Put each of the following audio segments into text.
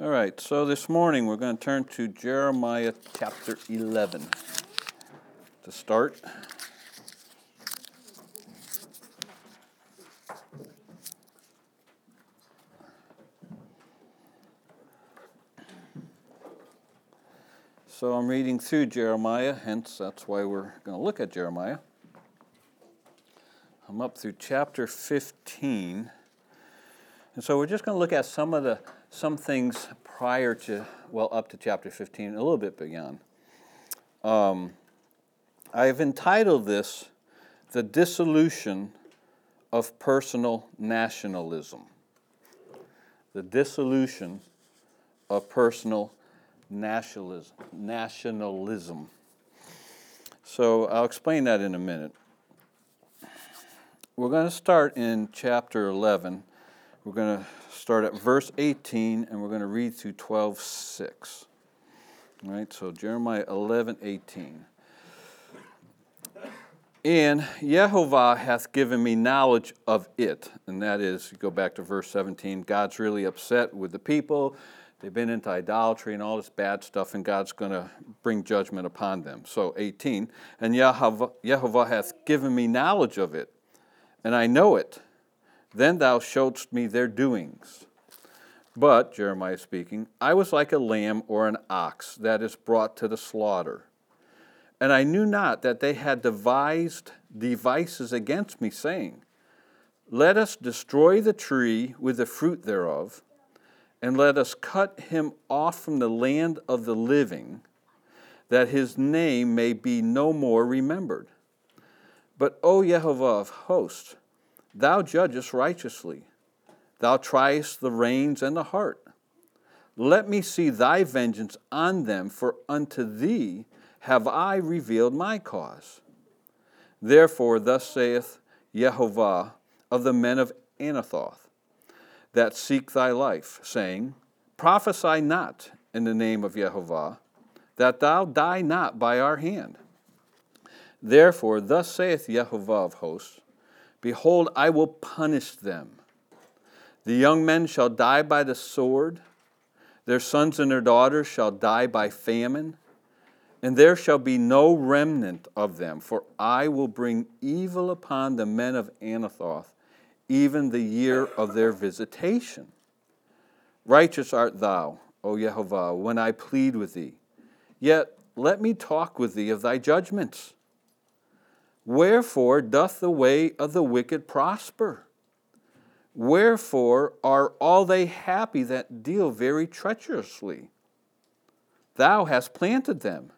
All right, so this morning we're going to turn to Jeremiah chapter 11 to start. So I'm reading through Jeremiah, hence that's why we're going to look at Jeremiah. I'm up through chapter 15. And so we're just going to look at some things prior to, well, up to chapter 15, a little bit beyond. I have entitled this, The Dissolution of Personal Nationalism. The Dissolution of Personal Nationalism. So I'll explain that in a minute. We're going to start in chapter 11. We're going to start at verse 18, and we're going to read through 12:6. All right, so Jeremiah 11:18. And Yehovah hath given me knowledge of it. And that is, you go back to verse 17, God's really upset with the people. They've been into idolatry and all this bad stuff, and God's going to bring judgment upon them. So 18, and Yehovah hath given me knowledge of it, and I know it. Then thou showedst me their doings. But, Jeremiah speaking, I was like a lamb or an ox that is brought to the slaughter. And I knew not that they had devised devices against me, saying, Let us destroy the tree with the fruit thereof, and let us cut him off from the land of the living, that his name may be no more remembered. But, O Yehovah of hosts, thou judgest righteously. Thou triest the reins and the heart. Let me see thy vengeance on them, for unto thee have I revealed my cause. Therefore, thus saith Yehovah of the men of Anathoth, that seek thy life, saying, Prophesy not in the name of Yehovah, that thou die not by our hand. Therefore, thus saith Yehovah of hosts, Behold, I will punish them. The young men shall die by the sword. Their sons and their daughters shall die by famine. And there shall be no remnant of them, for I will bring evil upon the men of Anathoth, even the year of their visitation. Righteous art thou, O Yehovah, when I plead with thee. Yet let me talk with thee of thy judgments. Wherefore doth the way of the wicked prosper? Wherefore are all they happy that deal very treacherously? Thou hast planted them.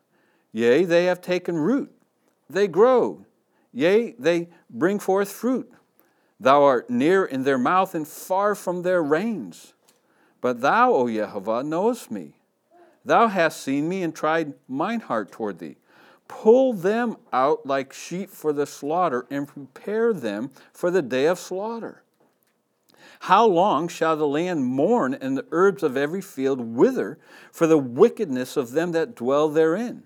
Yea, they have taken root. They grow. Yea, they bring forth fruit. Thou art near in their mouth and far from their reins. But thou, O Yehovah, knowest me. Thou hast seen me and tried mine heart toward thee. Pull them out like sheep for the slaughter, and prepare them for the day of slaughter. How long shall the land mourn, and the herbs of every field wither for the wickedness of them that dwell therein?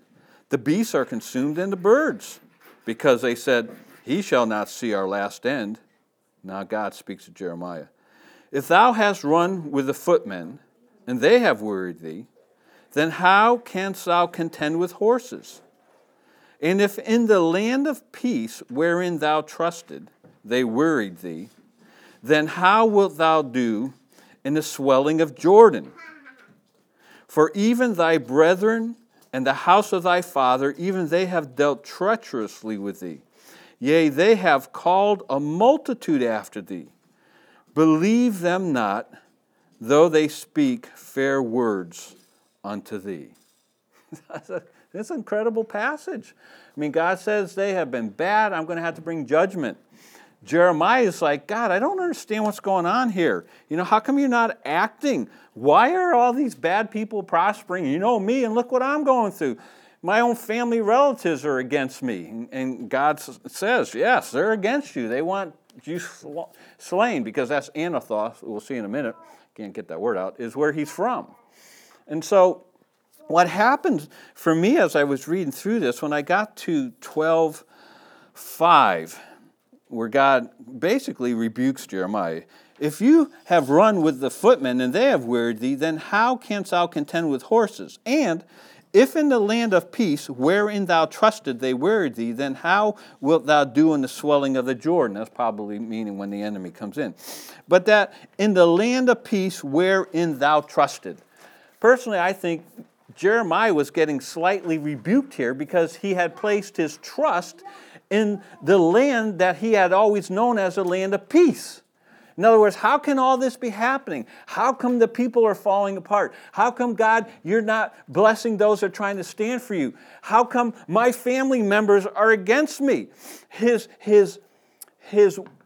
The beasts are consumed, and the birds, because they said, He shall not see our last end. Now God speaks to Jeremiah. If thou hast run with the footmen, and they have wearied thee, then how canst thou contend with horses? And if in the land of peace wherein thou trusted, they wearied thee, then how wilt thou do in the swelling of Jordan? For even thy brethren and the house of thy father, even they have dealt treacherously with thee. Yea, they have called a multitude after thee. Believe them not, though they speak fair words unto thee. It's an incredible passage. I mean, God says they have been bad. I'm going to have to bring judgment. Jeremiah is like, God, I don't understand what's going on here. You know, how come you're not acting? Why are all these bad people prospering? You know me, and look what I'm going through. My own family relatives are against me. And God says, yes, they're against you. They want you slain, because that's Anathoth, we'll see in a minute, can't get that word out, is where he's from. And so what happened for me as I was reading through this, when I got to 12:5, where God basically rebukes Jeremiah, If you have run with the footmen and they have wearied thee, then how canst thou contend with horses? And if in the land of peace, wherein thou trusted, they wearied thee, then how wilt thou do in the swelling of the Jordan? That's probably meaning when the enemy comes in. But that in the land of peace, wherein thou trusted. Personally, I think Jeremiah was getting slightly rebuked here because he had placed his trust in the land that he had always known as a land of peace. In other words, how can all this be happening? How come the people are falling apart? How come, God, you're not blessing those who are trying to stand for you? How come my family members are against me? His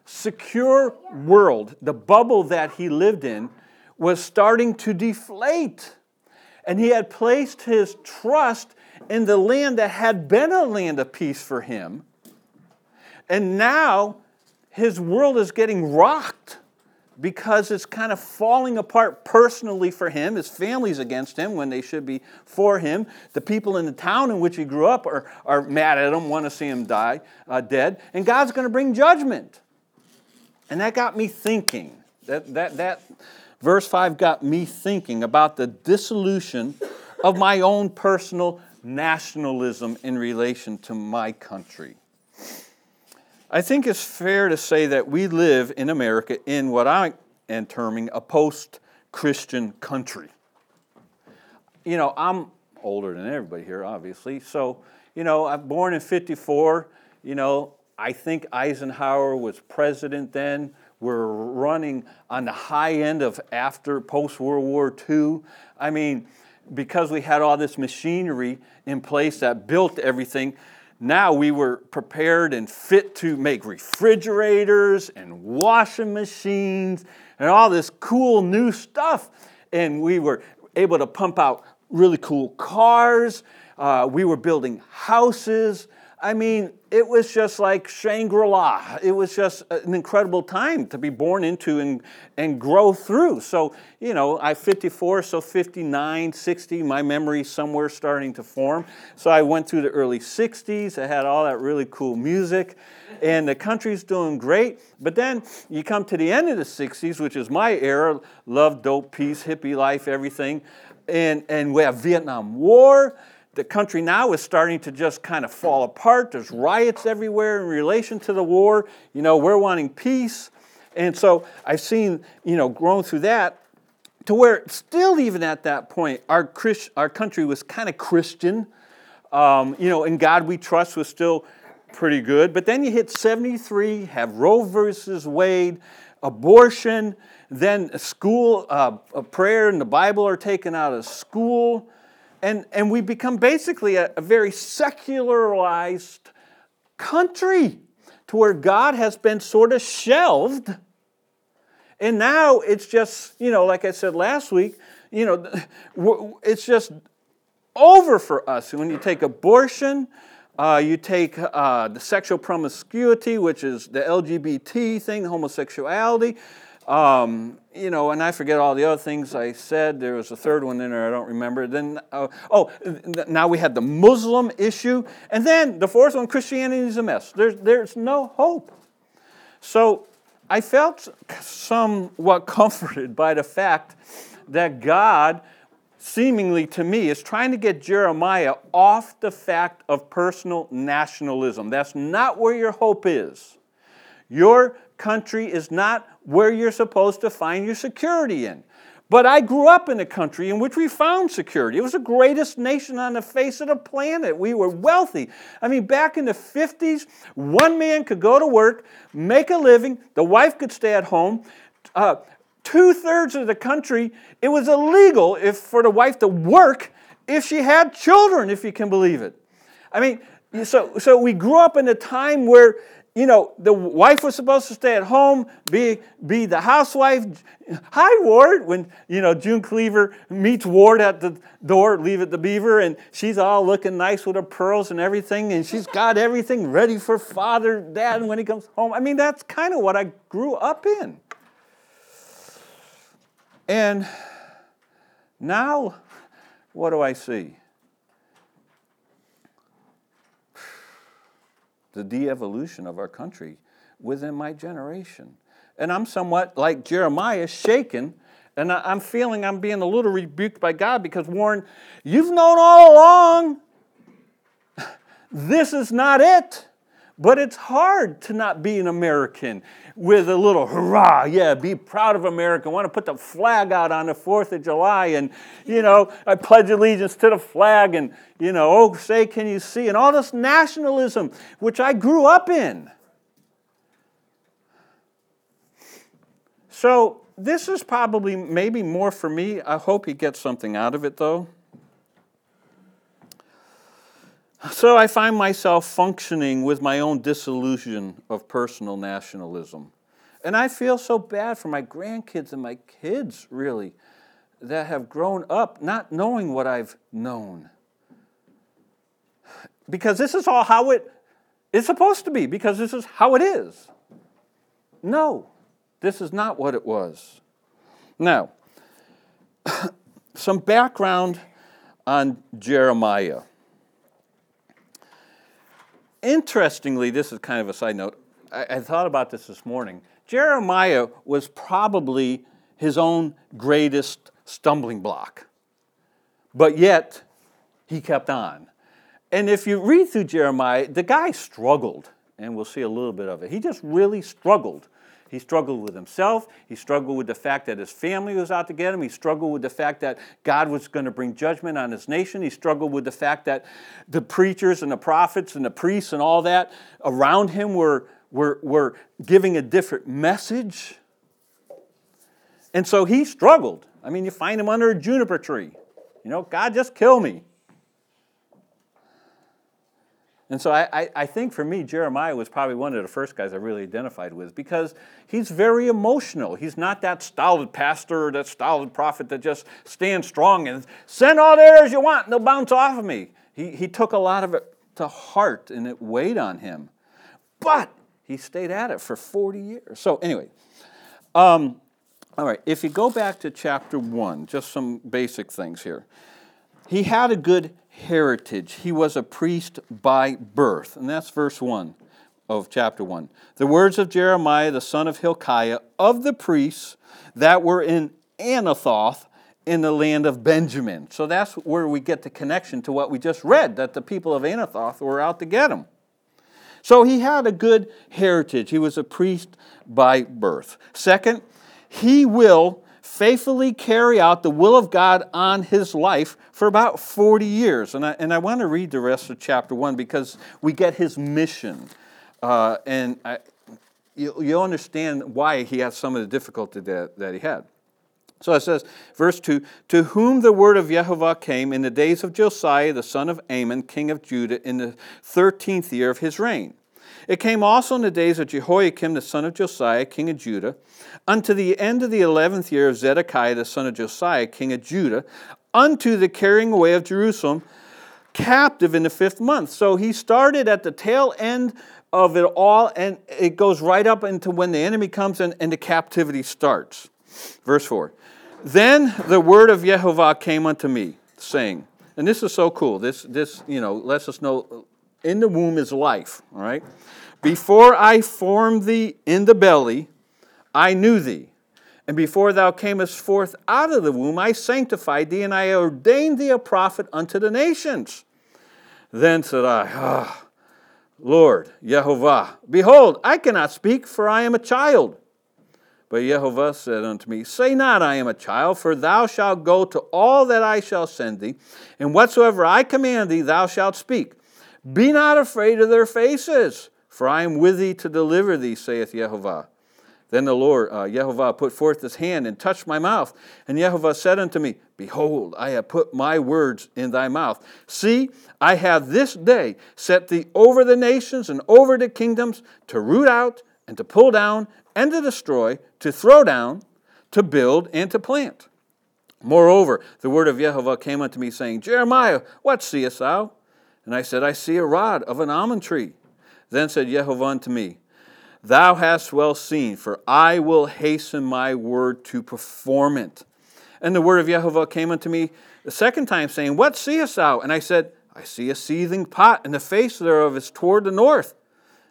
secure world, the bubble that he lived in, was starting to deflate. And he had placed his trust in the land that had been a land of peace for him. And now his world is getting rocked because it's kind of falling apart personally for him. His family's against him when they should be for him. The people in the town in which he grew up are mad at him, want to see him die, dead. And God's going to bring judgment. And that got me thinking. That verse 5 got me thinking about the dissolution of my own personal nationalism in relation to my country. I think it's fair to say that we live in America in what I am terming a post-Christian country. You know, I'm older than everybody here, obviously. So, you know, I'm born in 1954. You know, I think Eisenhower was president then. We're running on the high end of after post-World War II. I mean, because we had all this machinery in place that built everything, now we were prepared and fit to make refrigerators and washing machines and all this cool new stuff. And we were able to pump out really cool cars. We were building houses. I mean, it was just like Shangri-La. It was just an incredible time to be born into and grow through. So, you know, I'm 54, so 59, 60, my memory's somewhere starting to form. So I went through the early 60s. I had all that really cool music. And the country's doing great. But then you come to the end of the 60s, which is my era, love, dope, peace, hippie life, everything. And we have Vietnam War. The country now is starting to just kind of fall apart. There's riots everywhere in relation to the war. You know, we're wanting peace. And so I've seen, you know, grown through that to where still even at that point, our country was kind of Christian. You know, in God We Trust was still pretty good. But then you hit 73, have Roe versus Wade, abortion, then school, a prayer and the Bible are taken out of school. And we become basically a very secularized country to where God has been sort of shelved. And now it's just, you know, like I said last week, you know, it's just over for us. When you take abortion, you take the sexual promiscuity, which is the LGBT thing, homosexuality. You know, and I forget all the other things I said. There was a third one in there I don't remember. Then, now we had the Muslim issue. And then the fourth one, Christianity is a mess. There's no hope. So I felt somewhat comforted by the fact that God, seemingly to me, is trying to get Jeremiah off the fact of personal nationalism. That's not where your hope is. Your country is not where you're supposed to find your security in. But I grew up in a country in which we found security. It was the greatest nation on the face of the planet. We were wealthy. I mean, back in the 50s, one man could go to work, make a living, the wife could stay at home. Two-thirds of the country, it was illegal for the wife to work if she had children, if you can believe it. I mean, so we grew up in a time where, you know, the wife was supposed to stay at home, be the housewife. Hi, Ward. When, you know, June Cleaver meets Ward at the door, Leave It to Beaver, and she's all looking nice with her pearls and everything, and she's got everything ready for father, dad, when he comes home. I mean, that's kind of what I grew up in. And now, what do I see? The de-evolution of our country within my generation. and I'm somewhat like Jeremiah, shaken, and I'm feeling I'm being a little rebuked by God because, Warren, you've known all along this is not it. But it's hard to not be an American with a little hurrah, yeah, be proud of America. I want to put the flag out on the 4th of July and, you know, I pledge allegiance to the flag and, you know, oh, say, can you see? And all this nationalism, which I grew up in. So this is probably maybe more for me. I hope he gets something out of it, though. So I find myself functioning with my own disillusion of personal nationalism. And I feel so bad for my grandkids and my kids, really, that have grown up not knowing what I've known. Because this is all how it is supposed to be, because this is how it is. No, this is not what it was. Now, some background on Jeremiah. Interestingly, this is kind of a side note, I thought about this morning. Jeremiah was probably his own greatest stumbling block, but yet he kept on. And if you read through Jeremiah, the guy struggled, and we'll see a little bit of it. He just really struggled. He struggled with himself. He struggled with the fact that his family was out to get him. He struggled with the fact that God was going to bring judgment on his nation. He struggled with the fact that the preachers and the prophets and the priests and all that around him were giving a different message. And so he struggled. I mean, you find him under a juniper tree. You know, God, just kill me. And so I think for me, Jeremiah was probably one of the first guys I really identified with because he's very emotional. He's not that stolid pastor or that stolid prophet that just stands strong and send all the errors you want and they'll bounce off of me. He took a lot of it to heart and it weighed on him. But he stayed at it for 40 years. So anyway, all right, if you go back to chapter 1, just some basic things here. He had a good heritage. He was a priest by birth. And that's verse 1 of chapter 1. The words of Jeremiah, the son of Hilkiah, of the priests that were in Anathoth in the land of Benjamin. So that's where we get the connection to what we just read, that the people of Anathoth were out to get him. So he had a good heritage. He was a priest by birth. Second, he will faithfully carry out the will of God on his life for about 40 years. And I want to read the rest of chapter 1 because we get his mission. And you'll understand why he had some of the difficulty that he had. So it says, verse 2, to whom the word of Yehovah came in the days of Josiah, the son of Amon, king of Judah, in the 13th year of his reign. It came also in the days of Jehoiakim, the son of Josiah, king of Judah, unto the end of the 11th year of Zedekiah, the son of Josiah, king of Judah, unto the carrying away of Jerusalem, captive in the 5th month. So he started at the tail end of it all, and it goes right up into when the enemy comes and the captivity starts. Verse 4, then the word of Yehovah came unto me, saying, and this is so cool, this you know, lets us know, in the womb is life, all right? Before I formed thee in the belly, I knew thee. And before thou camest forth out of the womb, I sanctified thee, and I ordained thee a prophet unto the nations. Then said I, ah, Lord, Yehovah, behold, I cannot speak, for I am a child. But Yehovah said unto me, say not, I am a child, for thou shalt go to all that I shall send thee, and whatsoever I command thee, thou shalt speak. Be not afraid of their faces, for I am with thee to deliver thee, saith Yehovah. Then the Lord, Yehovah, put forth his hand and touched my mouth. And Yehovah said unto me, behold, I have put my words in thy mouth. See, I have this day set thee over the nations and over the kingdoms to root out and to pull down and to destroy, to throw down, to build and to plant. Moreover, the word of Yehovah came unto me, saying, Jeremiah, what seest thou? And I said, I see a rod of an almond tree. Then said Yehovah unto me, thou hast well seen, for I will hasten my word to perform it. And the word of Yehovah came unto me the second time, saying, what seest thou? And I said, I see a seething pot, and the face thereof is toward the north.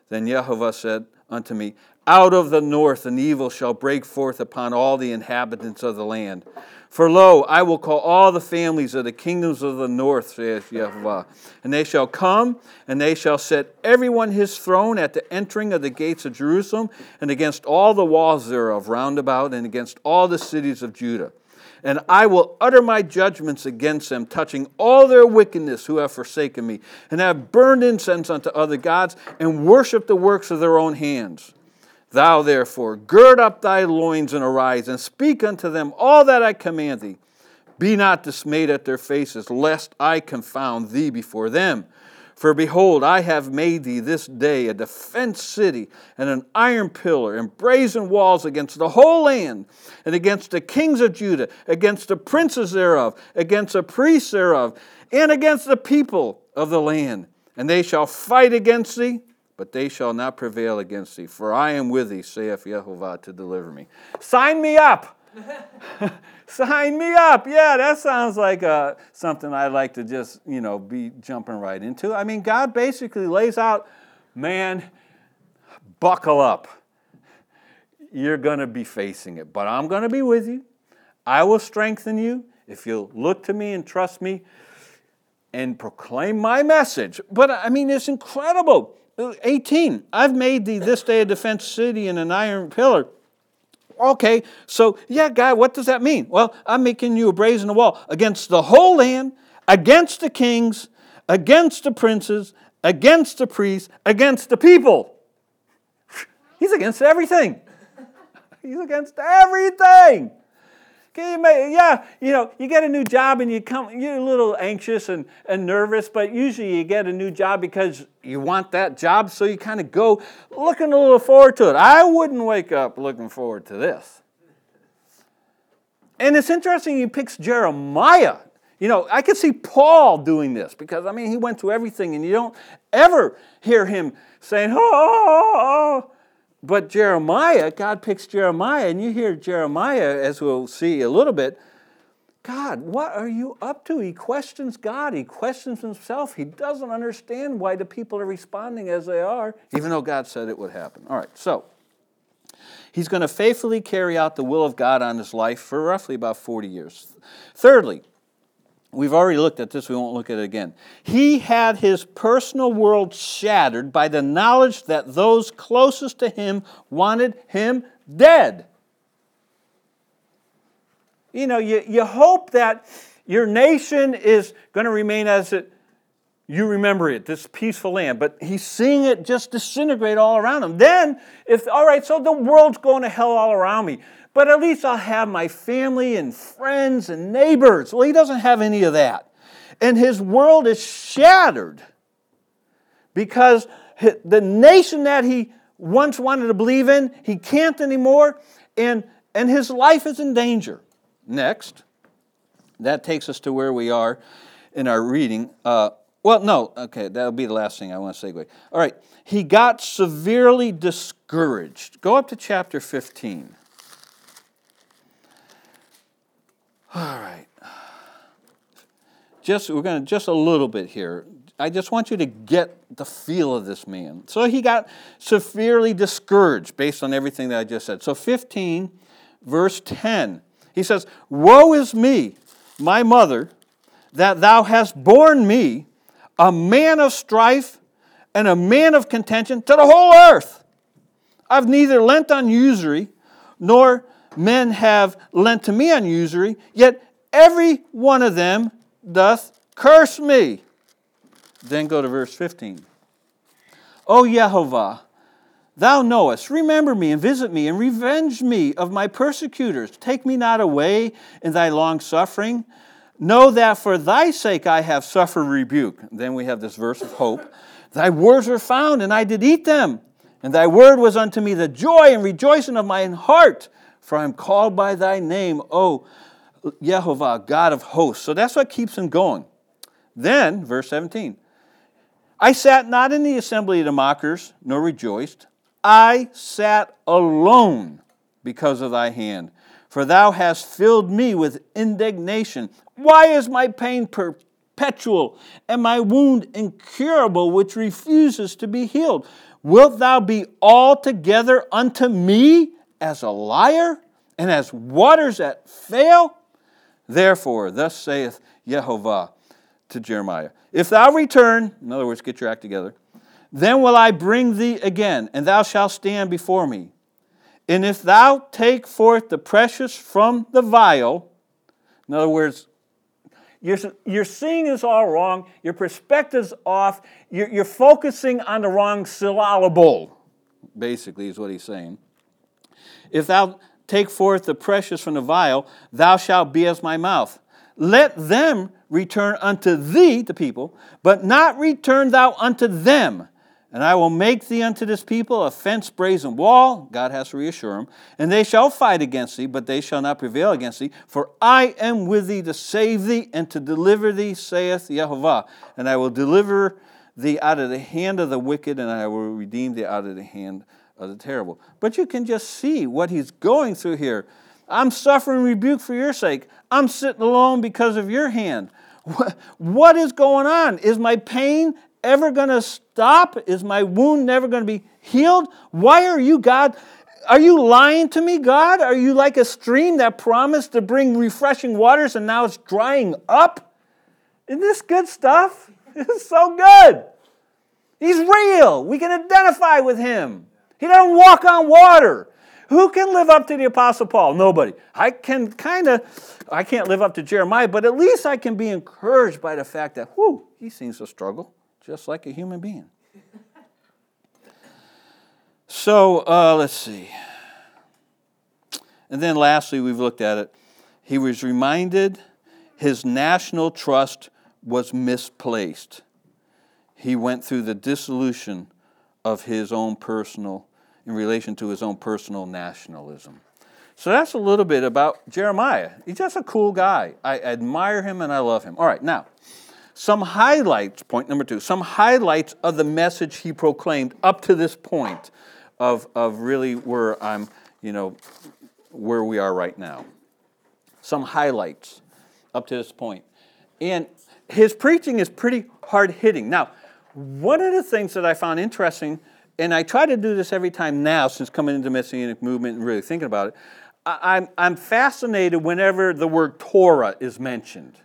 Then Yehovah said unto me, Out of the north an evil shall break forth upon all the inhabitants of the land. For lo, I will call all the families of the kingdoms of the north, saith Yehovah, and they shall come, and they shall set everyone his throne at the entering of the gates of Jerusalem, and against all the walls thereof round about, and against all the cities of Judah. And I will utter my judgments against them, touching all their wickedness who have forsaken me, and have burned incense unto other gods, and worshipped the works of their own hands. Thou therefore gird up thy loins and arise, and speak unto them all that I command thee. Be not dismayed at their faces, lest I confound thee before them. For behold, I have made thee this day a defense city, and an iron pillar, and brazen walls against the whole land, and against the kings of Judah, against the princes thereof, against the priests thereof, and against the people of the land. And they shall fight against thee, but they shall not prevail against thee. For I am with thee, saith Yehovah, to deliver me. Sign me up. Sign me up. Yeah, that sounds like something I'd like to just, be jumping right into. I mean, God basically lays out, man, buckle up. You're going to be facing it, but I'm going to be with you. I will strengthen you if you'll look to me and trust me and proclaim my message. But, I mean, it's incredible. 18, I've made thee this day a defense city and an iron pillar. Okay, so, yeah, God, what does that mean? Well, I'm making you a brazen wall against the whole land, against the kings, against the princes, against the priests, against the people. He's against everything. He's against everything. You get a new job and you're a little anxious and nervous, but usually you get a new job because you want that job, so you kind of go looking a little forward to it. I wouldn't wake up looking forward to this. And it's interesting he picks Jeremiah. I could see Paul doing this because, he went through everything, and you don't ever hear him saying, oh. But Jeremiah, God picks Jeremiah, and you hear Jeremiah, as we'll see a little bit, God, what are you up to? He questions God. He questions himself. He doesn't understand why the people are responding as they are, even though God said it would happen. All right, so he's going to faithfully carry out the will of God on his life for roughly about 40 years. Thirdly, we've already looked at this. We won't look at it again. He had his personal world shattered by the knowledge that those closest to him wanted him dead. You hope that your nation is going to remain as you remember it, this peaceful land. But he's seeing it just disintegrate all around him. Then, so the world's going to hell all around me, but at least I'll have my family and friends and neighbors. Well, he doesn't have any of that. And his world is shattered because the nation that he once wanted to believe in, he can't anymore, and his life is in danger. Next, that takes us to where we are in our reading. That'll be the last thing I want to segue. All right, he got severely discouraged. Go up to chapter 15. All right, we're going to just a little bit here. I just want you to get the feel of this man. So he got severely discouraged based on everything that I just said. So 15, verse 10, he says, "Woe is me, my mother, that thou hast borne me, a man of strife and a man of contention to the whole earth. I've neither lent on usury nor men have lent to me on usury, yet every one of them doth curse me." Then go to verse 15. "O Yehovah, thou knowest, remember me and visit me and revenge me of my persecutors. Take me not away in thy long suffering. Know that for thy sake I have suffered rebuke." Then we have this verse of hope. "Thy words were found, and I did eat them. And thy word was unto me the joy and rejoicing of mine heart. For I am called by thy name, O Yehovah, God of hosts." So that's what keeps him going. Then, verse 17, "I sat not in the assembly of the mockers, nor rejoiced. I sat alone because of thy hand. For thou hast filled me with indignation. Why is my pain perpetual and my wound incurable, which refuses to be healed? wilt thou be altogether unto me as a liar, and as waters that fail? Therefore, thus saith Yehovah to Jeremiah, if thou return, in other words, get your act together, then will I bring thee again, and thou shalt stand before me. And if thou take forth the precious from the vial, in other words, you're seeing this all wrong, your perspective's off, you're focusing on the wrong syllable, basically is what he's saying. If thou take forth the precious from the vial, thou shalt be as my mouth. Let them return unto thee, the people, but not return thou unto them. And I will make thee unto this people a fence, brazen wall. God has to reassure them. And they shall fight against thee, but they shall not prevail against thee. For I am with thee to save thee and to deliver thee, saith Yehovah. And I will deliver thee out of the hand of the wicked, and I will redeem thee out of the hand of the terrible. But you can just see what he's going through here. I'm suffering rebuke for your sake. I'm sitting alone because of your hand. What is going on? Is my pain ever going to stop? Is my wound never going to be healed? Why are you, God? Are you lying to me, God? Are you like a stream that promised to bring refreshing waters and now it's drying up? Isn't this good stuff? It's so good. He's real. We can identify with him. He doesn't walk on water. Who can live up to the Apostle Paul? Nobody. I can't live up to Jeremiah, but at least I can be encouraged by the fact that, he seems to struggle. Just like a human being. So let's see. And then lastly, we've looked at it. He was reminded his national trust was misplaced. He went through the dissolution of his own personal, in relation to his own personal nationalism. So that's a little bit about Jeremiah. He's just a cool guy. I admire him and I love him. All right, now. Some highlights, point number two, some highlights of the message he proclaimed up to this point of really where I'm, where we are right now. Some highlights up to this point. And his preaching is pretty hard-hitting. Now, one of the things that I found interesting, and I try to do this every time now since coming into the Messianic movement and really thinking about it, I'm fascinated whenever the word Torah is mentioned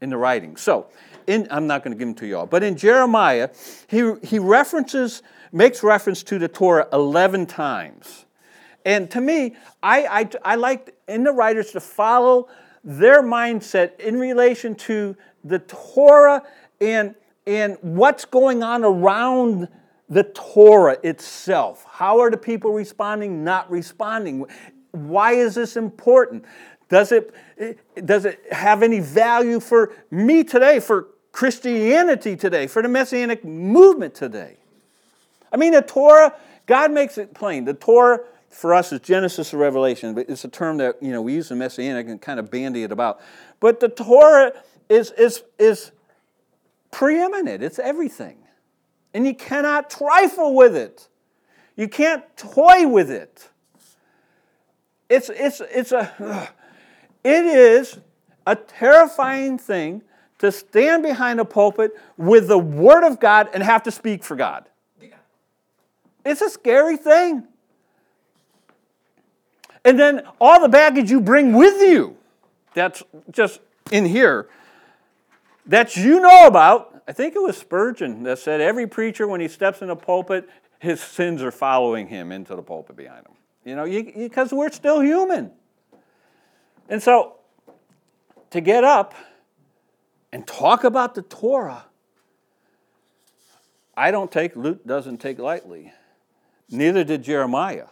in the writing. So, I'm not going to give them to you all, but in Jeremiah, he makes reference to the Torah 11 times. And to me, I like in the writers to follow their mindset in relation to the Torah and what's going on around the Torah itself. How are the people responding, not responding? Why is this important? Does it have any value for me today, for Christianity today, for the Messianic movement today? I mean, the Torah, God makes it plain. The Torah for us is Genesis and Revelation, but it's a term that we use in Messianic and kind of bandy it about. But the Torah is preeminent. It's everything. And you cannot trifle with it. You can't toy with it. It is a terrifying thing to stand behind a pulpit with the Word of God and have to speak for God. It's a scary thing. And then all the baggage you bring with you, that's just in here, that you know about. I think it was Spurgeon that said every preacher when he steps in a pulpit, his sins are following him into the pulpit behind him. Because we're still human. And so, to get up and talk about the Torah, Luke doesn't take lightly. Neither did Jeremiah.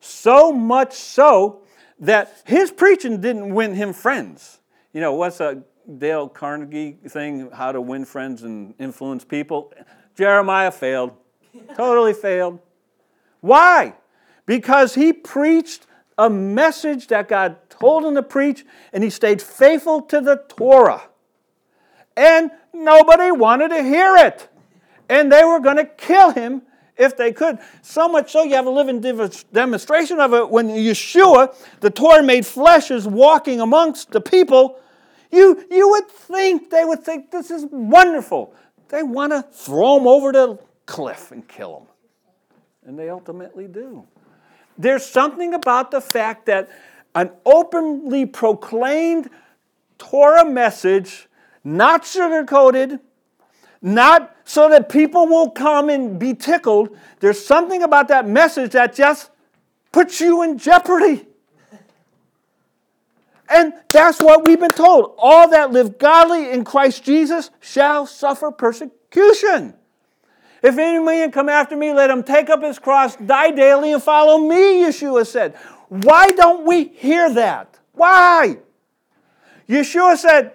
So much so that his preaching didn't win him friends. What's a Dale Carnegie thing, how to win friends and influence people? Jeremiah failed. Totally failed. Why? Because he preached a message that God told him to preach, and he stayed faithful to the Torah. And nobody wanted to hear it. And they were going to kill him if they could. So much so you have a living demonstration of it when Yeshua, the Torah made flesh, is walking amongst the people. You would think they would think this is wonderful. They want to throw him over the cliff and kill him. and they ultimately do. There's something about the fact that an openly proclaimed Torah message, not sugar-coated, not so that people will come and be tickled. There's something about that message that just puts you in jeopardy. And that's what we've been told. All that live godly in Christ Jesus shall suffer persecution. If any man come after me, let him take up his cross, die daily, and follow me, Yeshua said. Why don't we hear that? Why? Yeshua said,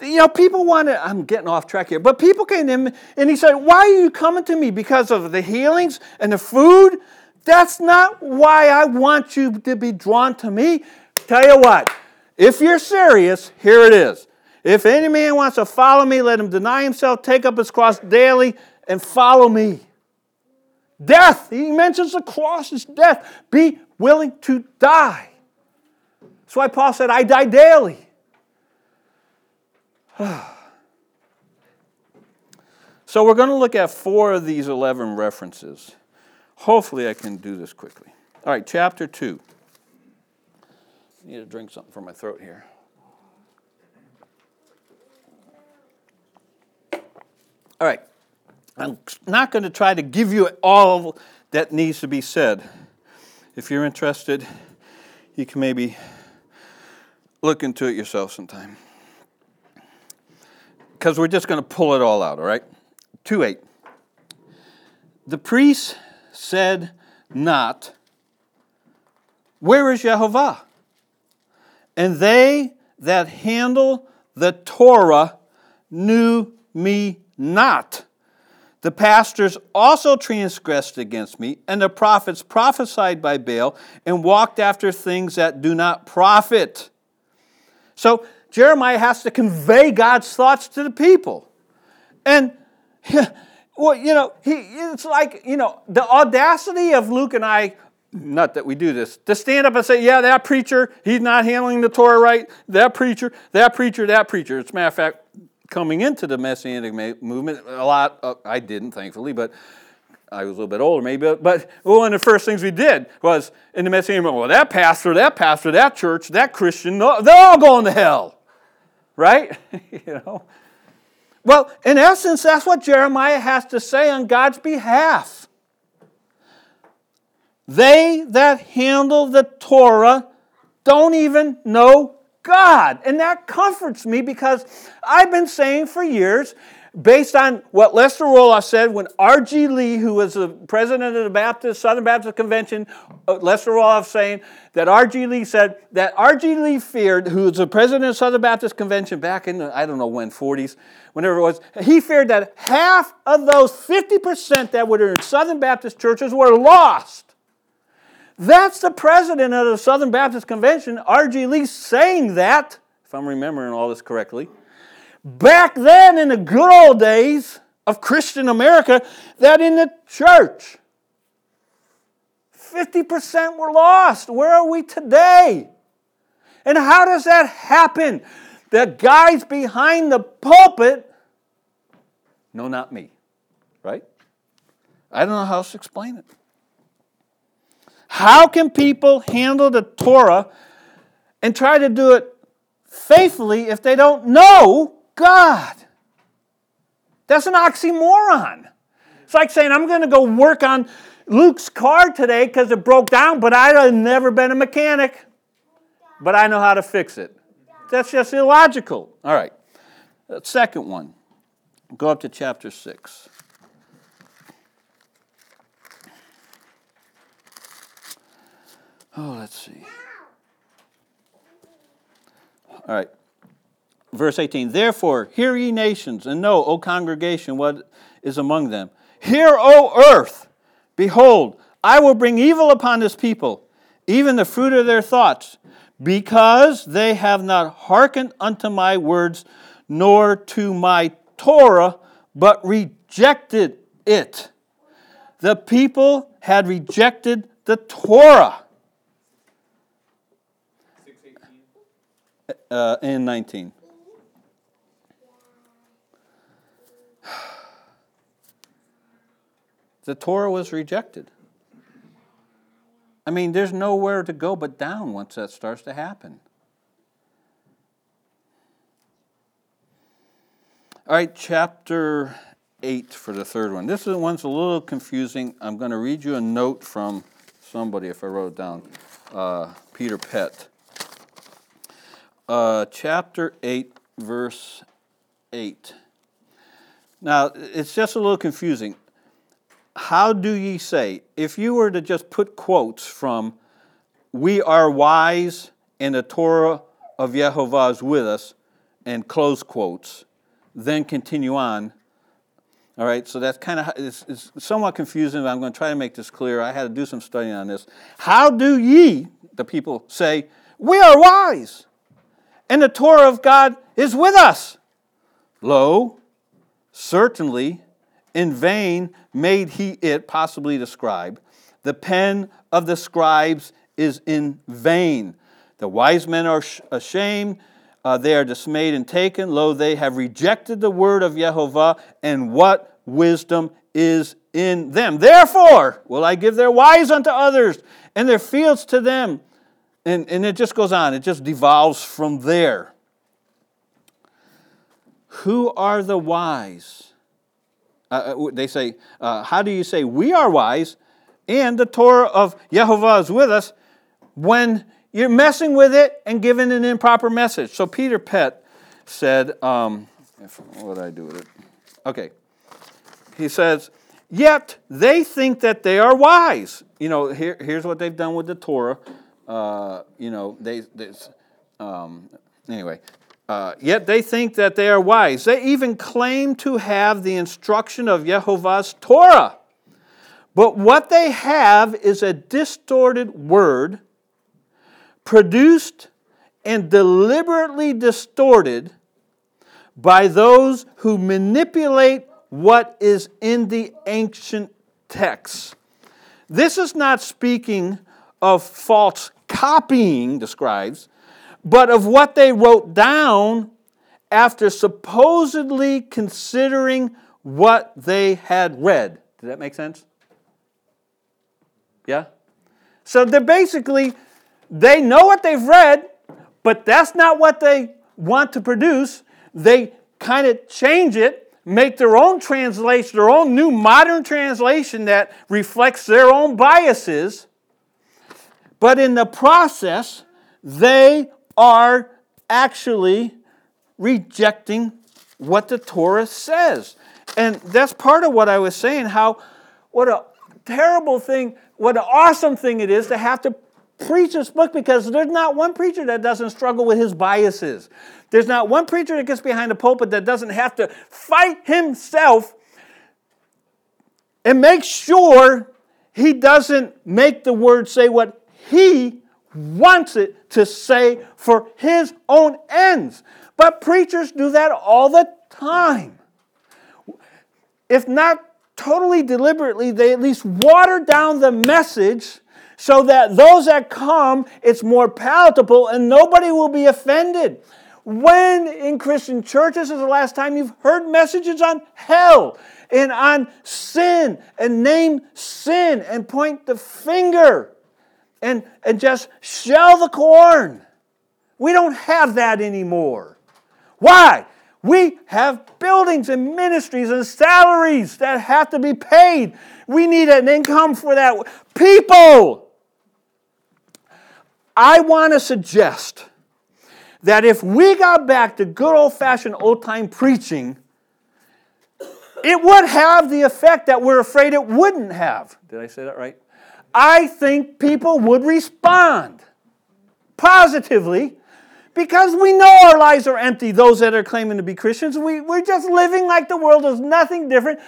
you know, people want to, I'm getting off track here, but people came to him and he said, why are you coming to me? Because of the healings and the food? That's not why I want you to be drawn to me. Tell you what, if you're serious, here it is. If any man wants to follow me, let him deny himself, take up his cross daily, and follow me. Death, he mentions the cross is death. Be willing to die. That's why Paul said, I die daily. So we're going to look at 4 of these 11 references. Hopefully I can do this quickly. All right, chapter 2. I need to drink something for my throat here. All right, I'm not going to try to give you all that needs to be said. If you're interested, you can maybe look into it yourself sometime. Because we're just going to pull it all out, all right? 2:8. The priest said not, where is Yehovah? And they that handle the Torah knew me not. The pastors also transgressed against me, and the prophets prophesied by Baal and walked after things that do not profit. So Jeremiah has to convey God's thoughts to the people. And, well, you know, it's like, you know, the audacity of Luke and I, not that we do this, to stand up and say, yeah, that preacher, he's not handling the Torah right. That preacher, that preacher, that preacher. As a matter of fact, coming into the Messianic movement, a lot, I didn't, thankfully, but I was a little bit older maybe, but one of the first things we did was in the Messianic movement, well, that pastor, that church, that Christian, they're all going to hell, right? You know? Well, in essence, that's what Jeremiah has to say on God's behalf. They that handle the Torah don't even know God. And that comforts me because I've been saying for years, based on what Lester Roloff said when R.G. Lee, who was the president of the Southern Baptist Convention, Lester Roloff saying that R.G. Lee said that R.G. Lee feared, who was the president of the Southern Baptist Convention back in the, I don't know when, 40s, whenever it was, he feared that half of those 50% that were in Southern Baptist churches were lost. That's the president of the Southern Baptist Convention, R.G. Lee, saying that, if I'm remembering all this correctly, back then in the good old days of Christian America, that in the church, 50% were lost. Where are we today? And how does that happen? The guys behind the pulpit, no, not me, right? I don't know how else to explain it. How can people handle the Torah and try to do it faithfully if they don't know God? That's an oxymoron. It's like saying, I'm going to go work on Luke's car today because it broke down, but I've never been a mechanic, but I know how to fix it. That's just illogical. All right. The second one. Go up to chapter 6. Oh, let's see. All right. Verse 18. Therefore, hear ye nations, and know, O congregation, what is among them. Hear, O earth, behold, I will bring evil upon this people, even the fruit of their thoughts, because they have not hearkened unto my words, nor to my Torah, but rejected it. The people had rejected the Torah. And 19. The Torah was rejected. I mean, there's nowhere to go but down once that starts to happen. All right, chapter 8 for the third one. This one's a little confusing. I'm going to read you a note from somebody, if I wrote it down, Peter Pett. Chapter 8, verse 8. Now, it's just a little confusing. How do ye say? If you were to just put quotes from "We are wise" and "The Torah of Yehovah is with us," and close quotes, then continue on. All right, so that's kind of, it's somewhat confusing, but I'm going to try to make this clear. I had to do some studying on this. How do ye, the people, say, "We are wise, and the Torah of God is with us"? Lo, certainly, in vain made he it, possibly the scribe. The pen of the scribes is in vain. The wise men are ashamed. They are dismayed and taken. Lo, they have rejected the word of Yehovah, and what wisdom is in them. Therefore will I give their wives unto others, and their fields to them. And it just goes on. It just devolves from there. Who are the wise? They say, how do you say we are wise and the Torah of Yehovah is with us when you're messing with it and giving an improper message? So Peter Pett said, what did I do with it? Okay. He says, yet they think that they are wise. You know, here's what they've done with the Torah. Yet they think that they are wise. They even claim to have the instruction of Yehovah's Torah. But what they have is a distorted word produced and deliberately distorted by those who manipulate what is in the ancient texts. This is not speaking of false copying, the scribes, but of what they wrote down after supposedly considering what they had read. Does that make sense? Yeah? So they're basically, they know what they've read, but that's not what they want to produce. They kind of change it, make their own translation, their own new modern translation that reflects their own biases. But in the process, they are actually rejecting what the Torah says. And that's part of what I was saying, how what a terrible thing, what an awesome thing it is to have to preach this book, because there's not one preacher that doesn't struggle with his biases. There's not one preacher that gets behind the pulpit that doesn't have to fight himself and make sure he doesn't make the word say what he wants it to say for his own ends. But preachers do that all the time. If not totally deliberately, they at least water down the message so that those that come, it's more palatable and nobody will be offended. When in Christian churches is the last time you've heard messages on hell and on sin and name sin and point the finger? And just shell the corn. We don't have that anymore. Why? We have buildings and ministries and salaries that have to be paid. We need an income for that. People, I want to suggest that if we got back to good old-fashioned old-time preaching, it would have the effect that we're afraid it wouldn't have. Did I say that right? I think people would respond positively because we know our lives are empty, those that are claiming to be Christians. We're just living like the world is nothing different.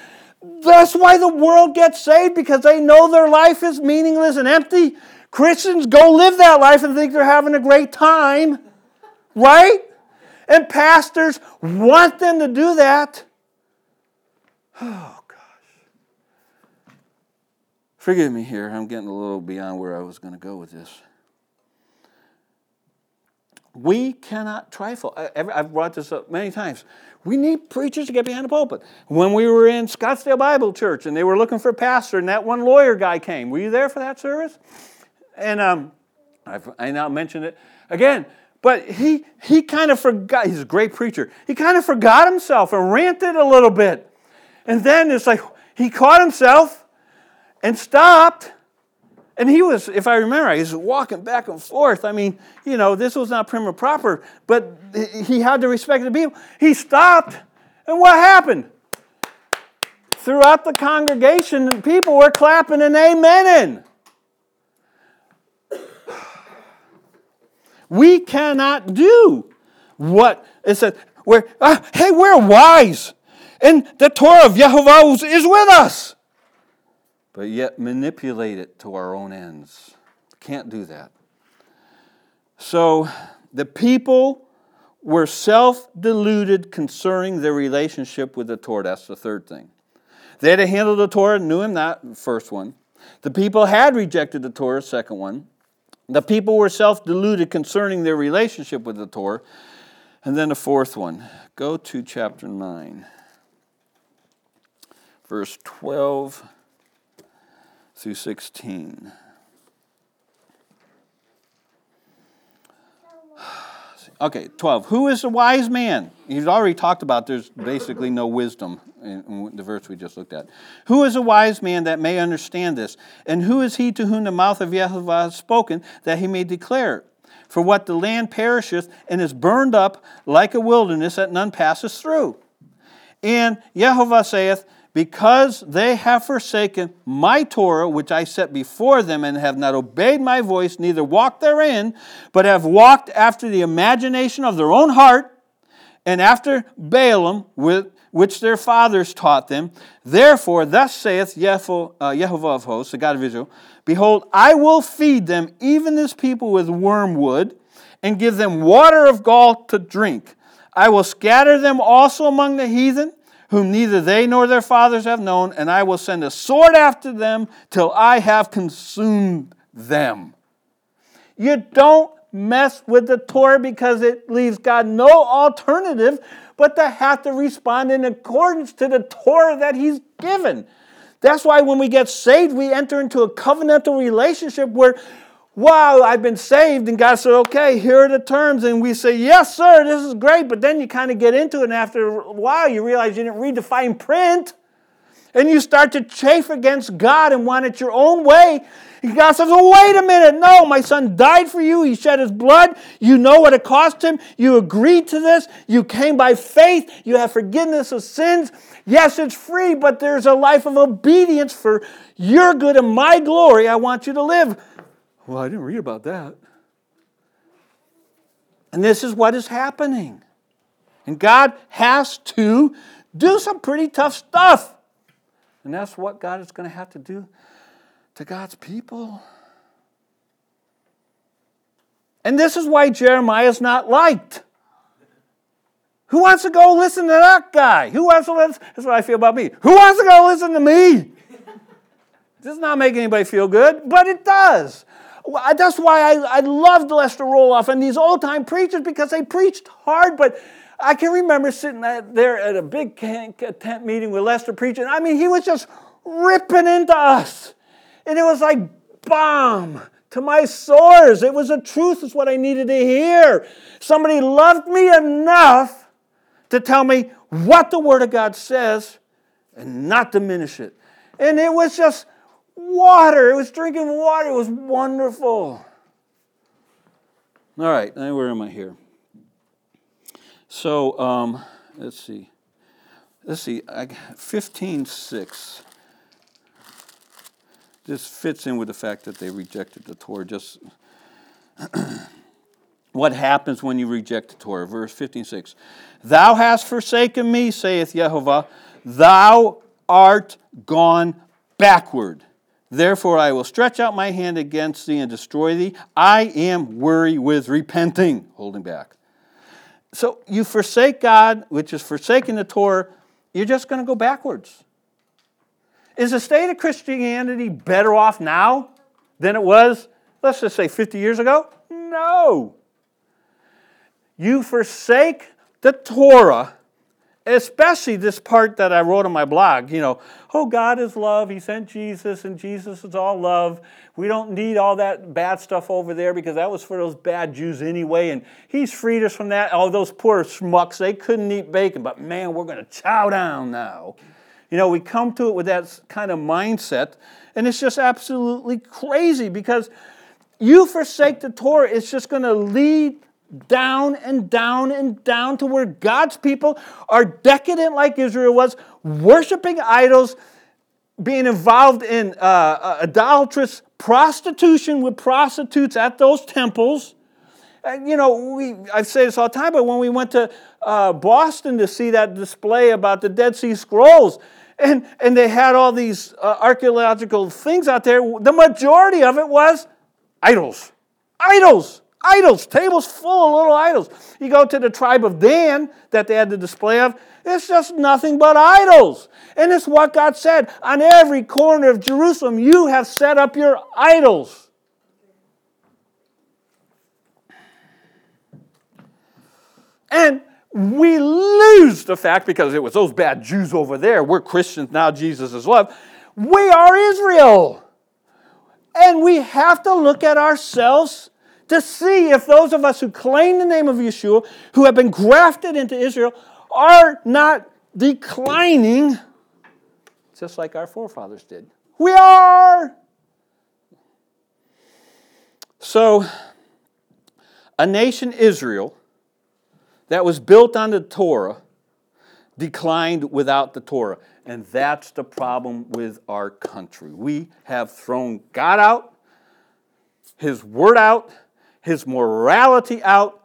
That's why the world gets saved, because they know their life is meaningless and empty. Christians go live that life and think they're having a great time, right? And pastors want them to do that. Oh, gosh. Forgive me here. I'm getting a little beyond where I was going to go with this. We cannot trifle. I've brought this up many times. We need preachers to get behind the pulpit. When we were in Scottsdale Bible Church and they were looking for a pastor and that one lawyer guy came. Were you there for that service? And I now mentioned it again. But he kind of forgot. He's a great preacher. He kind of forgot himself and ranted a little bit. And then it's like he caught himself and stopped. And he was, if I remember, he was walking back and forth. I mean, you know, this was not prim or proper, but he had to respect the people. He stopped, and what happened? Throughout the congregation, people were clapping and amening. We cannot do what it says. We're wise, and the Torah of Yehovah is with us. But yet manipulate it to our own ends. Can't do that. So the people were self-deluded concerning their relationship with the Torah. That's the third thing. They had handled the Torah, knew him not, first one. The people had rejected the Torah, second one. The people were self-deluded concerning their relationship with the Torah. And then the fourth one. Go to chapter 9. Verse 12 through 16. Okay, 12. Who is the wise man? He's already talked about there's basically no wisdom in the verse we just looked at. Who is a wise man that may understand this? And who is he to whom the mouth of Yehovah has spoken, that he may declare it? For what the land perisheth and is burned up like a wilderness that none passes through. And Yehovah saith, because they have forsaken my Torah, which I set before them, and have not obeyed my voice, neither walked therein, but have walked after the imagination of their own heart, and after Balaam, which their fathers taught them. Therefore, thus saith Yehovah of hosts, the God of Israel, behold, I will feed them, even this people, with wormwood, and give them water of gall to drink. I will scatter them also among the heathen, whom neither they nor their fathers have known, and I will send a sword after them till I have consumed them. You don't mess with the Torah because it leaves God no alternative but to have to respond in accordance to the Torah that He's given. That's why when we get saved, we enter into a covenantal relationship where, wow, I've been saved, and God said, okay, here are the terms, and we say, yes, sir, this is great, but then you kind of get into it, and after a while, you realize you didn't read the fine print, and you start to chafe against God and want it your own way, and God says, well, wait a minute, no, my son died for you, he shed his blood, you know what it cost him, you agreed to this, you came by faith, you have forgiveness of sins, yes, it's free, but there's a life of obedience for your good and my glory I want you to live. Well, I didn't read about that. And this is what is happening. And God has to do some pretty tough stuff. And that's what God is going to have to do to God's people. And this is why Jeremiah is not liked. Who wants to go listen to that guy? Who wants to listen? That's what I feel about me. Who wants to go listen to me? It does not make anybody feel good, but it does. That's why I loved Lester Roloff and these old-time preachers, because they preached hard. But I can remember sitting there at a big tent meeting with Lester preaching. I mean, he was just ripping into us. And it was like balm to my sores. It was the truth is what I needed to hear. Somebody loved me enough to tell me what the Word of God says and not diminish it. And it was just water. It was drinking water. It was wonderful. All right, now where am I here? So, let's see. 15:6. This fits in with the fact that they rejected the Torah. Just what happens when you reject the Torah? Verse 15:6. Thou hast forsaken me, saith Yehovah. Thou art gone backward. Therefore I will stretch out my hand against thee and destroy thee. I am weary with repenting, holding back. So you forsake God, which is forsaking the Torah, you're just going to go backwards. Is the state of Christianity better off now than it was, let's just say 50 years ago? No. you forsake the Torah, especially this part that I wrote on my blog, you know, oh, God is love, he sent Jesus, and Jesus is all love. We don't need all that bad stuff over there because that was for those bad Jews anyway, and he's freed us from that. Oh, those poor schmucks, they couldn't eat bacon, but man, we're going to chow down now. You know, we come to it with that kind of mindset, and it's just absolutely crazy because you forsake the Torah, it's just going to lead down and down and down to where God's people are decadent like Israel was, worshiping idols, being involved in idolatrous prostitution with prostitutes at those temples. And, you know, I say this all the time, but when we went to Boston to see that display about the Dead Sea Scrolls, and they had all these archaeological things out there, the majority of it was idols. Idols, tables full of little idols. You go to the tribe of Dan that they had the display of, it's just nothing but idols. And it's what God said, on every corner of Jerusalem, you have set up your idols. And we lose the fact, because it was those bad Jews over there, we're Christians now, Jesus is love, we are Israel. And we have to look at ourselves to see if those of us who claim the name of Yeshua, who have been grafted into Israel, are not declining, just like our forefathers did. We are! So, a nation, Israel, that was built on the Torah, declined without the Torah. And that's the problem with our country. We have thrown God out, His word out, His morality out.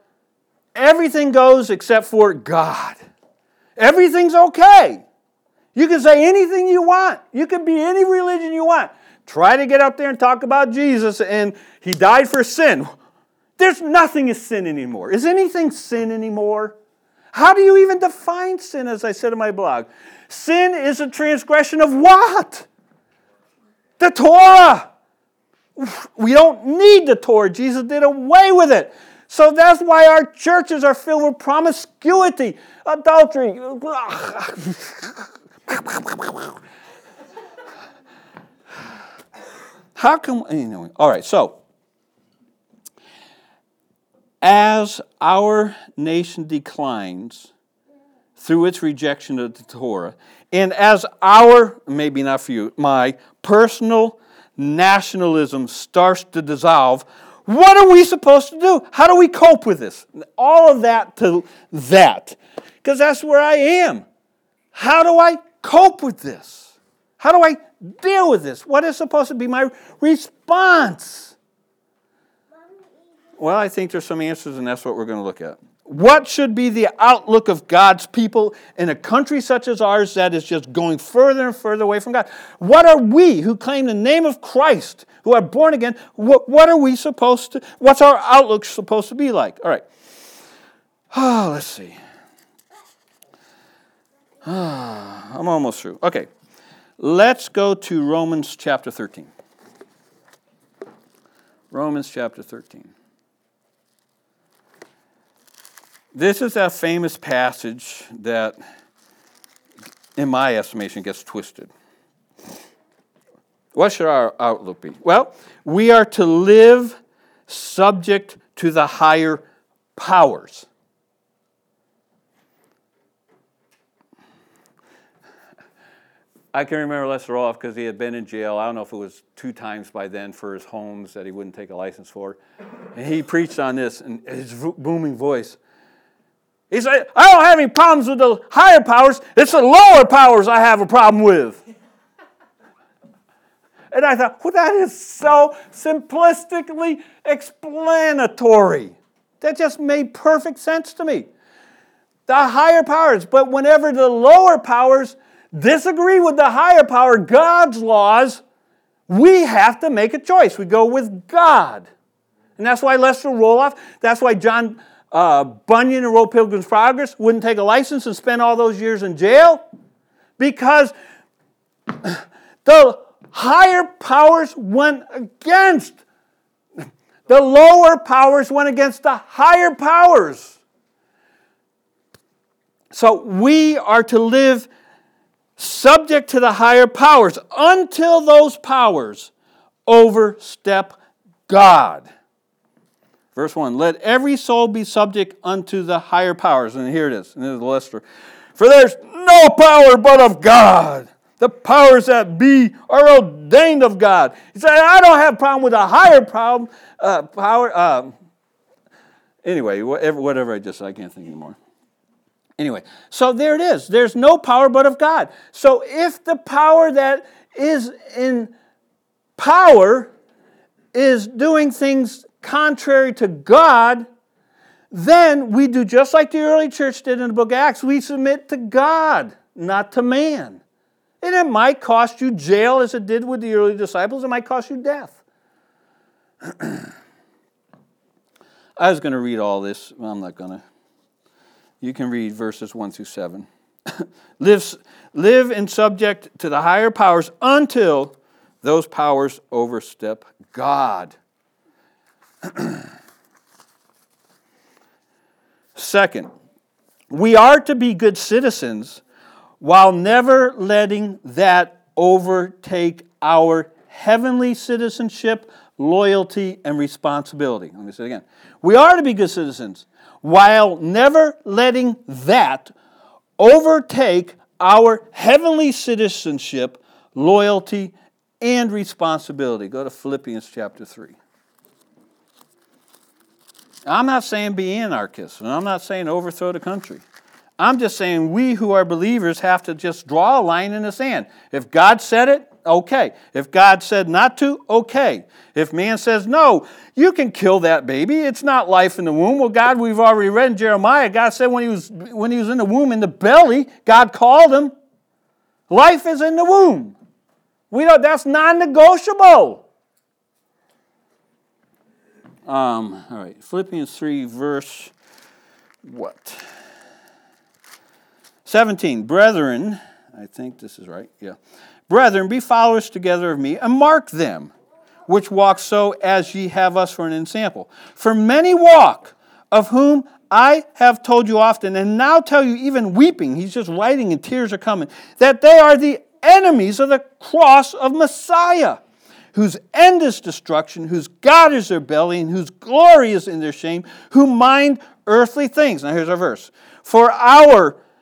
Everything goes except for God. Everything's okay. You can say anything you want. You can be any religion you want. Try to get up there and talk about Jesus and He died for sin. There's nothing is sin anymore. Is anything sin anymore? How do you even define sin, as I said in my blog? Sin is a transgression of what? The Torah. We don't need the Torah. Jesus did away with it. So that's why our churches are filled with promiscuity, adultery. How come? Anyway, all right, so as our nation declines through its rejection of the Torah, and as our, maybe not for you, my personal nationalism starts to dissolve, what are we supposed to do? How do we cope with this? All of that to that. Because that's where I am. How do I cope with this? How do I deal with this? What is supposed to be my response? Well, I think there's some answers, and that's what we're going to look at. What should be the outlook of God's people in a country such as ours that is just going further and further away from God? What are we who claim the name of Christ, who are born again, what are we supposed to, what's our outlook supposed to be like? All right. Oh, let's see. Oh, I'm almost through. Okay. Let's go to Romans chapter 13. Romans chapter 13. This is that famous passage that, in my estimation, gets twisted. What should our outlook be? Well, we are to live subject to the higher powers. I can remember Lester Roloff because he had been in jail, I don't know if it was 2 times by then, for his homes that he wouldn't take a license for. And he preached on this in his booming voice. He said, I don't have any problems with the higher powers. It's the lower powers I have a problem with. And I thought, well, that is so simplistically explanatory. That just made perfect sense to me. The higher powers. But whenever the lower powers disagree with the higher power, God's laws, we have to make a choice. We go with God. And that's why Lester Roloff, that's why John... Bunyan, who wrote Pilgrim's Progress, wouldn't take a license and spend all those years in jail because the higher powers went against the lower powers, went against the higher powers. So we are to live subject to the higher powers until those powers overstep God. Verse 1, let every soul be subject unto the higher powers. And here it is. And this is Lester. For there's no power but of God. The powers that be are ordained of God. He said, I don't have a problem with a higher problem, power. Anyway, whatever I just said, I can't think anymore. Anyway, so there it is. There's no power but of God. So if the power that is in power is doing things contrary to God, then we do just like the early church did in the book of Acts. We submit to God, not to man. And it might cost you jail as it did with the early disciples. It might cost you death. I was going to read all this. Well, I'm not going to. You can read verses 1 through 7. Live and subject to the higher powers until those powers overstep God. Second, we are to be good citizens while never letting that overtake our heavenly citizenship, loyalty, and responsibility. Let me say it again. We are to be good citizens while never letting that overtake our heavenly citizenship, loyalty, and responsibility. Go to Philippians chapter 3. I'm not saying be anarchists, and I'm not saying overthrow the country. I'm just saying we who are believers have to just draw a line in the sand. If God said it, okay. If God said not to, okay. If man says, no, you can kill that baby. It's not life in the womb. Well, God, we've already read in Jeremiah, God said when he was in the womb, in the belly, God called him. Life is in the womb. That's non-negotiable. All right, Philippians 3, verse what? 17, brethren, I think this is right, yeah. Brethren, be followers together of me, and mark them which walk so as ye have us for an ensample. For many walk, of whom I have told you often, and now tell you even weeping, he's just writing and tears are coming, that they are the enemies of the cross of Messiah, whose end is destruction, whose God is their belly, and whose glory is in their shame, who mind earthly things. Now here's our verse. For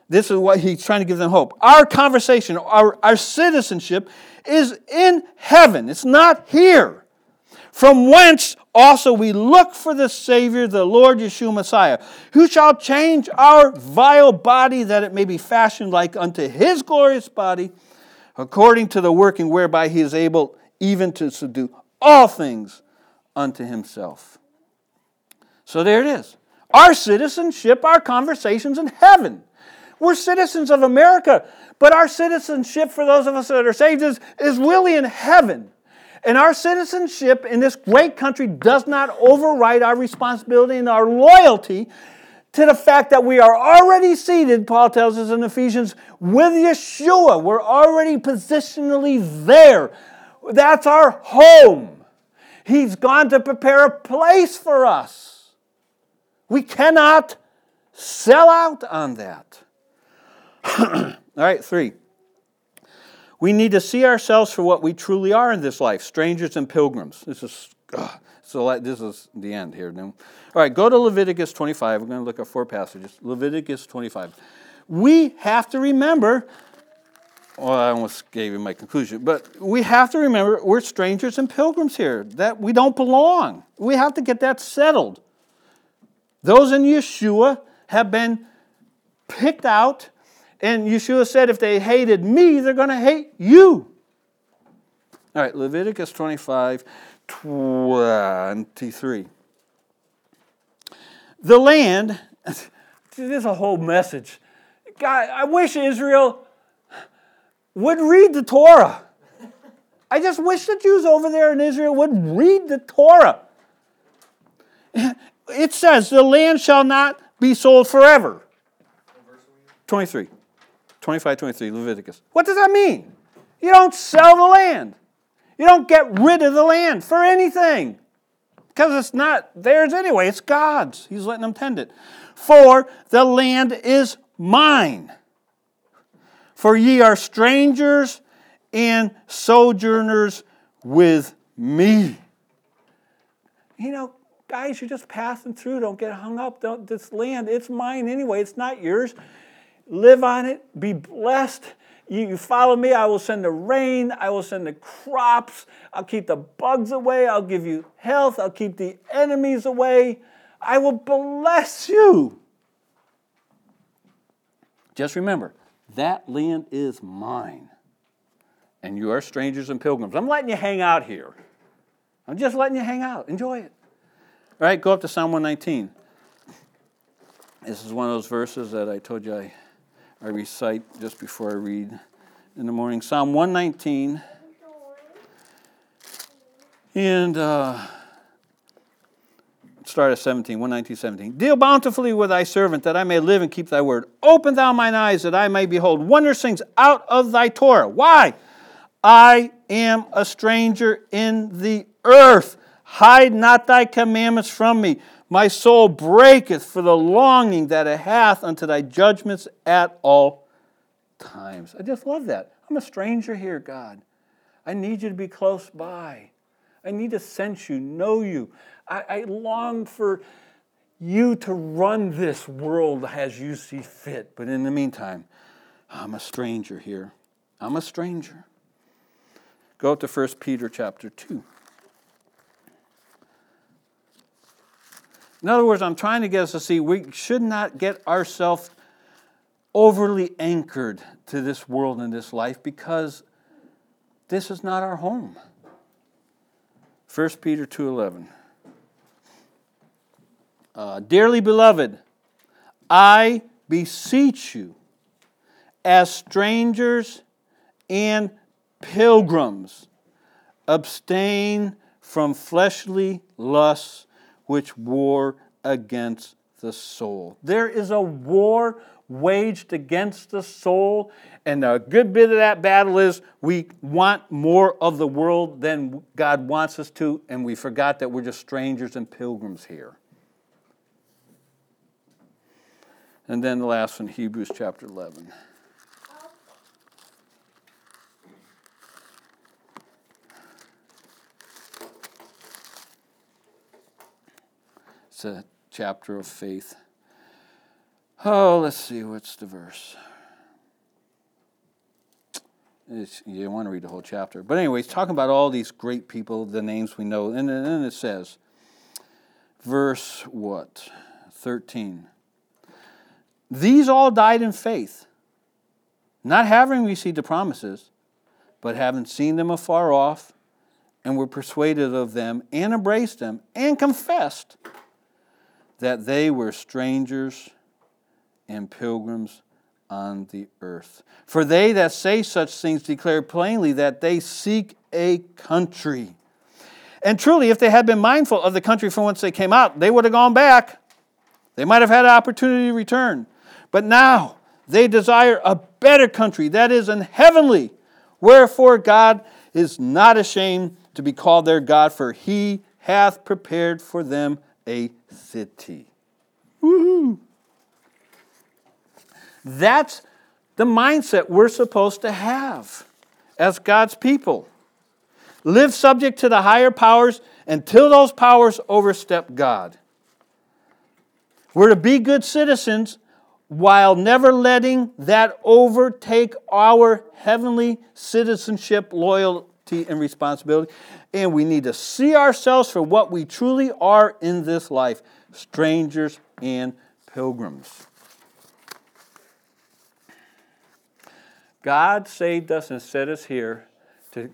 this is what he's trying to give them hope. Our conversation, our citizenship is in heaven. It's not here. From whence also we look for the Savior, the Lord Yeshua Messiah, who shall change our vile body that it may be fashioned like unto his glorious body, according to the working whereby he is able even to subdue all things unto himself. So there it is. Our citizenship, our conversations in heaven. We're citizens of America, but our citizenship for those of us that are saved is really in heaven. And our citizenship in this great country does not override our responsibility and our loyalty to the fact that we are already seated, Paul tells us in Ephesians, with Yeshua. We're already positionally there. That's our home. He's gone to prepare a place for us. We cannot sell out on that. All right, 3. We need to see ourselves for what we truly are in this life, strangers and pilgrims. This is the end here. All right, go to Leviticus 25. We're going to look at 4 passages. Leviticus 25. We have to remember... Well, I almost gave you my conclusion. But we have to remember we're strangers and pilgrims here, that we don't belong. We have to get that settled. Those in Yeshua have been picked out, and Yeshua said, if they hated me, they're going to hate you. All right, Leviticus 25, 23. The land, this is a whole message. God, I wish Israel would read the Torah. I just wish the Jews over there in Israel would read the Torah. It says, the land shall not be sold forever. 23, Leviticus. What does that mean? You don't sell the land. You don't get rid of the land for anything. Because it's not theirs anyway. It's God's. He's letting them tend it. For the land is mine. For ye are strangers and sojourners with me. You know, guys, you're just passing through. Don't get hung up. Don't, this land, it's mine anyway. It's not yours. Live on it. Be blessed. You follow me. I will send the rain. I will send the crops. I'll keep the bugs away. I'll give you health. I'll keep the enemies away. I will bless you. Just remember, that land is mine. And you are strangers and pilgrims. I'm letting you hang out here. I'm just letting you hang out. Enjoy it. All right, go up to Psalm 119. This is one of those verses that I told you I recite just before I read in the morning. Psalm 119. And start at 17, 119, 17. Deal bountifully with thy servant, that I may live and keep thy word. Open thou mine eyes, that I may behold wondrous things out of thy Torah. Why? I am a stranger in the earth. Hide not thy commandments from me. My soul breaketh for the longing that it hath unto thy judgments at all times. I just love that. I'm a stranger here, God. I need you to be close by. I need to sense you, know you. I long for you to run this world as you see fit. But in the meantime, I'm a stranger here. I'm a stranger. Go to 1 Peter chapter 2. In other words, I'm trying to get us to see we should not get ourselves overly anchored to this world and this life, because this is not our home. 1 Peter 2:11. Dearly beloved, I beseech you, as strangers and pilgrims, abstain from fleshly lusts which war against the soul. There is a war waged against the soul, and a good bit of that battle is we want more of the world than God wants us to, and we forgot that we're just strangers and pilgrims here. And then the last one, Hebrews chapter 11. It's a chapter of faith. Oh, let's see, what's the verse? You don't want to read the whole chapter. But anyway, it's talking about all these great people, the names we know. And then it says, verse what? 13. These all died in faith, not having received the promises, but having seen them afar off, and were persuaded of them, and embraced them, and confessed that they were strangers and pilgrims on the earth. For they that say such things declare plainly that they seek a country. And truly, if they had been mindful of the country from whence they came out, they would have gone back. They might have had an opportunity to return. But now they desire a better country, that is, in heavenly. Wherefore God is not ashamed to be called their God, for he hath prepared for them a city. Woo-hoo. That's the mindset we're supposed to have as God's people. Live subject to the higher powers until those powers overstep God. We're to be good citizens while never letting that overtake our heavenly citizenship, loyalty, and responsibility. And we need to see ourselves for what we truly are in this life, strangers and pilgrims. God saved us and set us here to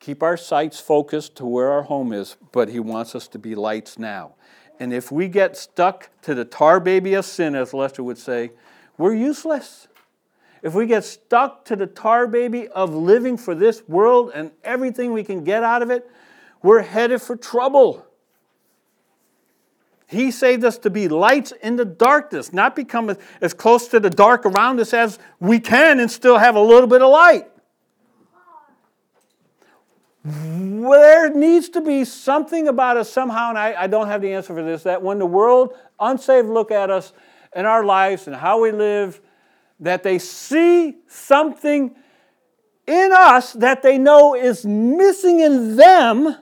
keep our sights focused to where our home is, but he wants us to be lights now. And if we get stuck to the tar baby of sin, as Lester would say, we're useless. If we get stuck to the tar baby of living for this world and everything we can get out of it, we're headed for trouble. He saved us to be lights in the darkness, not become as close to the dark around us as we can and still have a little bit of light. There needs to be something about us somehow, and I don't have the answer for this, that when the world, unsaved, look at us and our lives and how we live, that they see something in us that they know is missing in them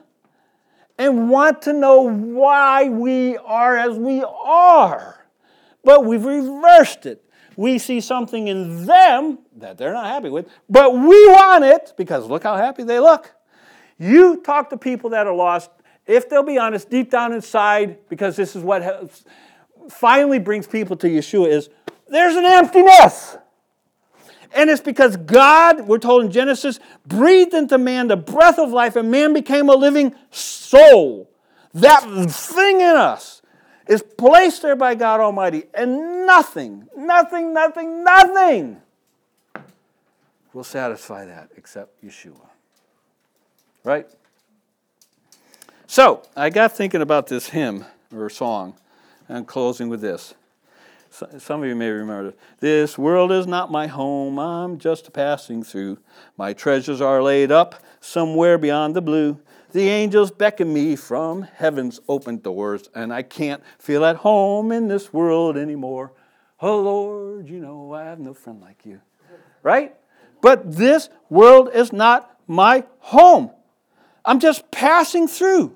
and want to know why we are as we are. But we've reversed it. We see something in them that they're not happy with, but we want it because look how happy they look. You talk to people that are lost, if they'll be honest, deep down inside, because this is what finally brings people to Yeshua is, there's an emptiness. And it's because God, we're told in Genesis, breathed into man the breath of life, and man became a living soul. That thing in us is placed there by God Almighty, and nothing will satisfy that except Yeshua. Right? So, I got thinking about this hymn, or song, and I'm closing with this. Some of you may remember this. World is not my home, I'm just passing through. My treasures are laid up somewhere beyond the blue. The angels beckon me from heaven's open doors, and I can't feel at home in this world anymore. Oh, Lord, you know I have no friend like you. Right? But this world is not my home. I'm just passing through.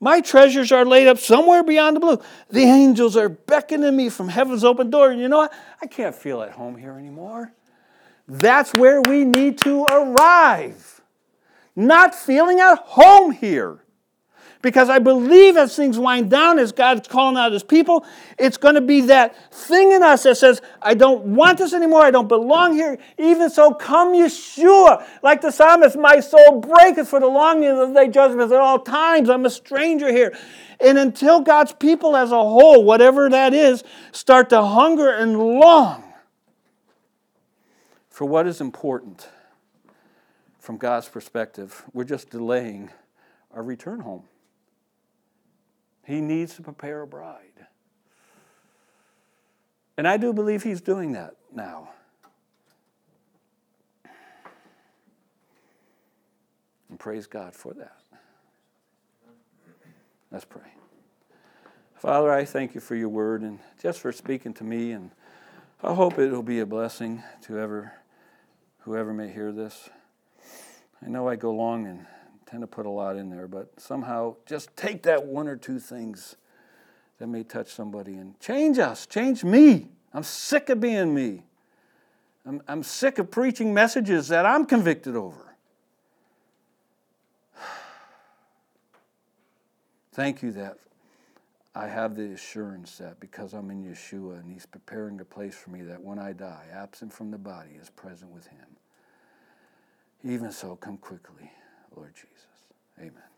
My treasures are laid up somewhere beyond the blue. The angels are beckoning me from heaven's open door. And you know what? I can't feel at home here anymore. That's where we need to arrive. Not feeling at home here. Because I believe as things wind down, as God's calling out His people, it's going to be that thing in us that says, I don't want this anymore, I don't belong here. Even so, come Yeshua. Like the psalmist, my soul breaketh for the longing of thy judgments at all times. I'm a stranger here. And until God's people as a whole, whatever that is, start to hunger and long for what is important from God's perspective, we're just delaying our return home. He needs to prepare a bride. And I do believe He's doing that now. And praise God for that. Let's pray. Father, I thank You for Your word and just for speaking to me. And I hope it will be a blessing to whoever may hear this. I know I go long and tend to put a lot in there, but somehow just take that one or two things that may touch somebody and change us, change me. I'm sick of being me. I'm sick of preaching messages that I'm convicted over. Thank You that I have the assurance that because I'm in Yeshua and He's preparing a place for me, that when I die, absent from the body is present with Him. Even so, come quickly, Lord Jesus. Amen.